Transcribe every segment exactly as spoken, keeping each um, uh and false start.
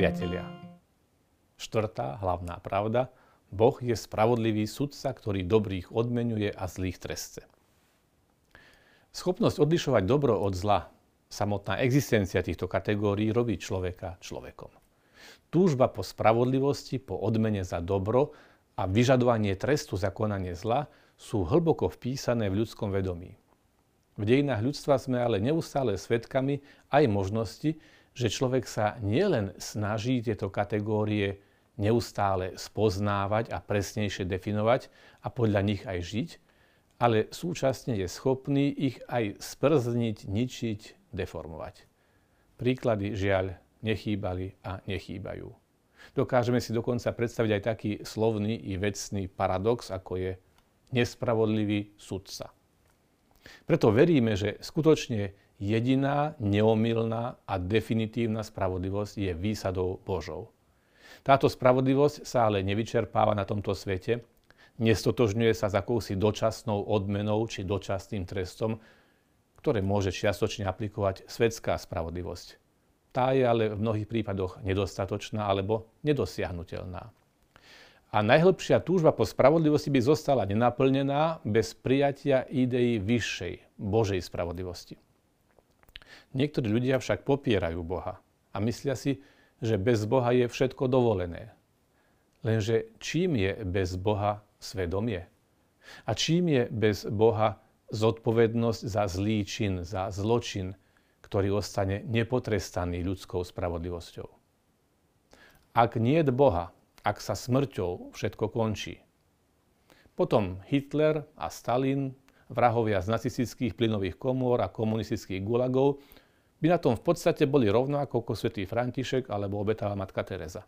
priatelia. Štvrtá hlavná pravda. Boh je spravodlivý sudca, ktorý dobrých odmeňuje a zlých trestce. Schopnosť odlišovať dobro od zla, samotná existencia týchto kategórií robí človeka človekom. Túžba po spravodlivosti, po odmene za dobro a vyžadovanie trestu za konanie zla sú hlboko vpísané v ľudskom vedomí. V dejinách ľudstva sme ale neustále svedkami aj možnosti, že človek sa nielen snaží tieto kategórie neustále spoznávať a presnejšie definovať a podľa nich aj žiť, ale súčasne je schopný ich aj sprzniť, ničiť, deformovať. Príklady žiaľ nechýbali a nechýbajú. Dokážeme si dokonca predstaviť aj taký slovný i vecný paradox, ako je nespravodlivý sudca. Preto veríme, že skutočne jediná, neomylná a definitívna spravodlivosť je výsadou Božou. Táto spravodlivosť sa ale nevyčerpáva na tomto svete, nestotožňuje sa s akousi dočasnou odmenou či dočasným trestom, ktoré môže čiastočne aplikovať svetská spravodlivosť. Tá je ale v mnohých prípadoch nedostatočná alebo nedosiahnutelná. A najhlbšia túžba po spravodlivosti by zostala nenaplnená bez prijatia idei vyššej, Božej spravodlivosti. Niektorí ľudia však popierajú Boha a myslia si, že bez Boha je všetko dovolené. Lenže čím je bez Boha svedomie? A čím je bez Boha zodpovednosť za zlý čin, za zločin, ktorý ostane nepotrestaný ľudskou spravodlivosťou? Ak niet Boha, ak sa smrťou všetko končí, potom Hitler a Stalin, vrahovia z nacistických plynových komôr a komunistických gulagov, by na tom v podstate boli rovnako ako svätý František alebo obetavá matka Teresa.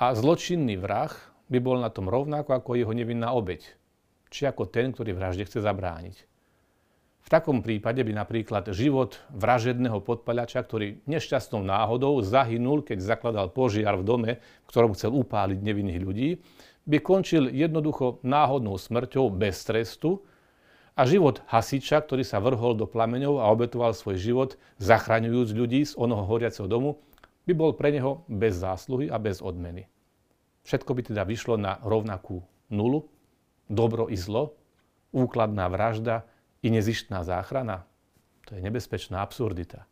A zločinný vrah by bol na tom rovnako ako jeho nevinná obeť, či ako ten, ktorý vražde chce zabrániť. V takom prípade by napríklad život vražedného podpaľača, ktorý nešťastnou náhodou zahynul, keď zakladal požiar v dome, v ktorom chcel upáliť nevinných ľudí, by končil jednoducho náhodnou smrťou bez trestu a život hasiča, ktorý sa vrhol do plameňov a obetoval svoj život, zachraňujúc ľudí z onoho horiaceho domu, by bol pre neho bez zásluhy a bez odmeny. Všetko by teda vyšlo na rovnakú nulu, dobro i zlo, úkladná vražda i nezištná záchrana. To je nebezpečná absurdita.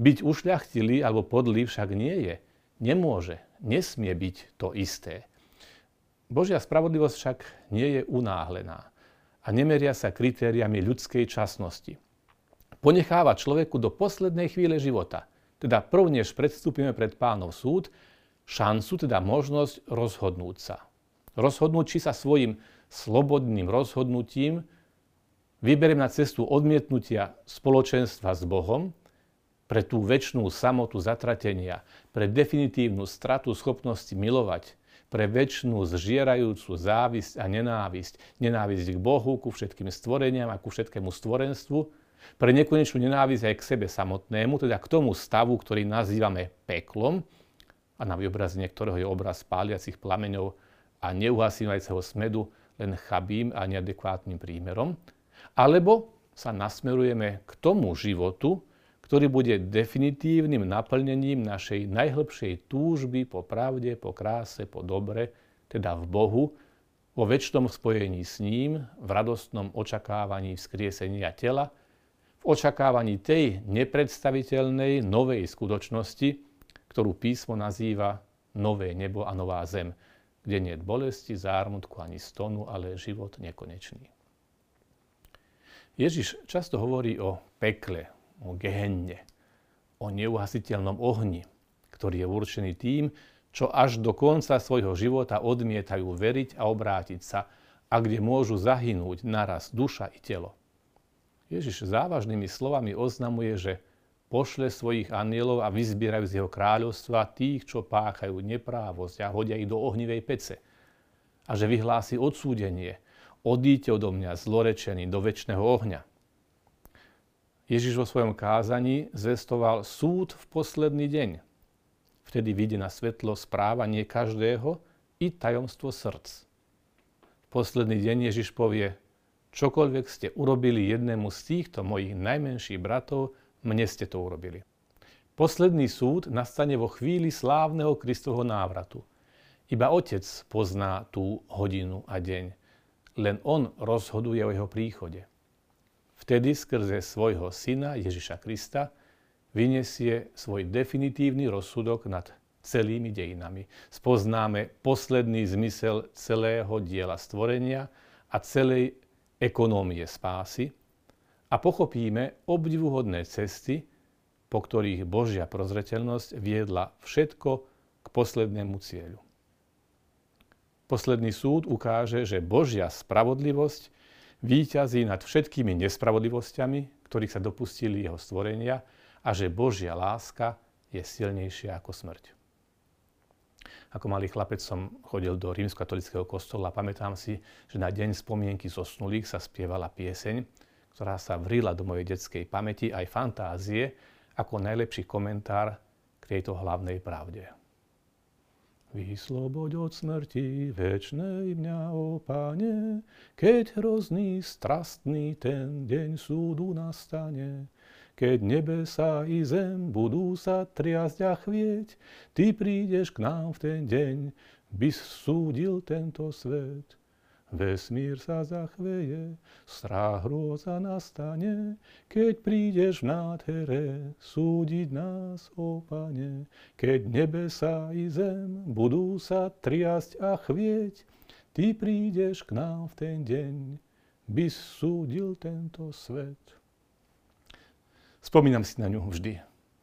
Byť ušľachtilý alebo podlý však nie je, nemôže, nesmie byť to isté. Božia spravodlivosť však nie je unáhlená a nemeria sa kritériami ľudskej časnosti. Ponecháva človeku do poslednej chvíle života, teda prv než predstúpime pred Pánov súd, šancu, teda možnosť rozhodnúť sa. Rozhodnúť, či sa svojim slobodným rozhodnutím vyberiem na cestu odmietnutia spoločenstva s Bohom pre tú večnú samotu zatratenia, pre definitívnu stratu schopnosti milovať, pre večnú zžierajúcu závisť a nenávisť, nenávisť k Bohu, ku všetkým stvoreniam a ku všetkému stvorenstvu, pre nekonečnú nenávisť aj k sebe samotnému, teda k tomu stavu, ktorý nazývame peklom, a na vyobrazenie ktorého je obraz páliacich plameňov a neuhasínajúceho smedu len chabým a neadekvátnym prímerom, alebo sa nasmerujeme k tomu životu, ktorý bude definitívnym naplnením našej najhlbšej túžby po pravde, po kráse, po dobre, teda v Bohu, vo večnom spojení s ním, v radostnom očakávaní vzkriesenia tela, v očakávaní tej nepredstaviteľnej novej skutočnosti, ktorú písmo nazýva nové nebo a nová zem, kde nie je bolesti, zármutku ani stonu, ale život nekonečný. Ježiš často hovorí o pekle, o gehenne, o neuhasiteľnom ohni, ktorý je určený tým, čo až do konca svojho života odmietajú veriť a obrátiť sa a kde môžu zahynúť naraz duša i telo. Ježiš závažnými slovami oznamuje, že pošle svojich anielov a vyzbierajú z jeho kráľovstva tých, čo páchajú neprávosť a hodia ich do ohnivej pece. A že vyhlási odsúdenie, odíďte odo mňa zlorečený do večného ohňa. Ježiš vo svojom kázaní zvestoval súd v posledný deň. Vtedy vyjde na svetlo správanie každého i tajomstvo srdc. V posledný deň Ježiš povie, čokoľvek ste urobili jednému z týchto mojich najmenších bratov, mne ste to urobili. Posledný súd nastane vo chvíli slávneho Kristovho návratu. Iba Otec pozná tú hodinu a deň. Len On rozhoduje o jeho príchode. Vtedy skrze svojho Syna Ježiša Krista vyniesie svoj definitívny rozsudok nad celými dejinami. Spoznáme posledný zmysel celého diela stvorenia a celej ekonómie spásy a pochopíme obdivuhodné cesty, po ktorých Božia prozreteľnosť viedla všetko k poslednému cieľu. Posledný súd ukáže, že Božia spravodlivosť víťazí nad všetkými nespravodlivosťami, ktorých sa dopustili jeho stvorenia, a že Božia láska je silnejšia ako smrť. Ako malý chlapec som chodil do rímskokatolického kostola a pamätám si, že na deň spomienky zosnulých sa spievala pieseň, ktorá sa vrila do mojej detskej pamäti aj fantázie ako najlepší komentár k tejto hlavnej pravde. Vysloboď od smrti večnej mňa, ó Pane, keď hrozný, strastný ten deň súdu nastane. Keď nebesa i zem budú sa triasť a chvieť, Ty prídeš k nám v ten deň, bys súdil tento svet. Vesmír sa zachveje, strach hrôza nastane, keď prídeš v nádhere súdiť nás, ó Pane. Keď nebesa i zem budú sa triasť a chvieť, Ty prídeš k nám v ten deň, bys súdil tento svet. Spomínam si na ňu vždy,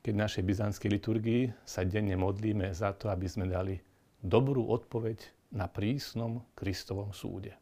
keď v našej byzantskej liturgii sa denne modlíme za to, aby sme dali dobrú odpoveď na prísnom Kristovom súde.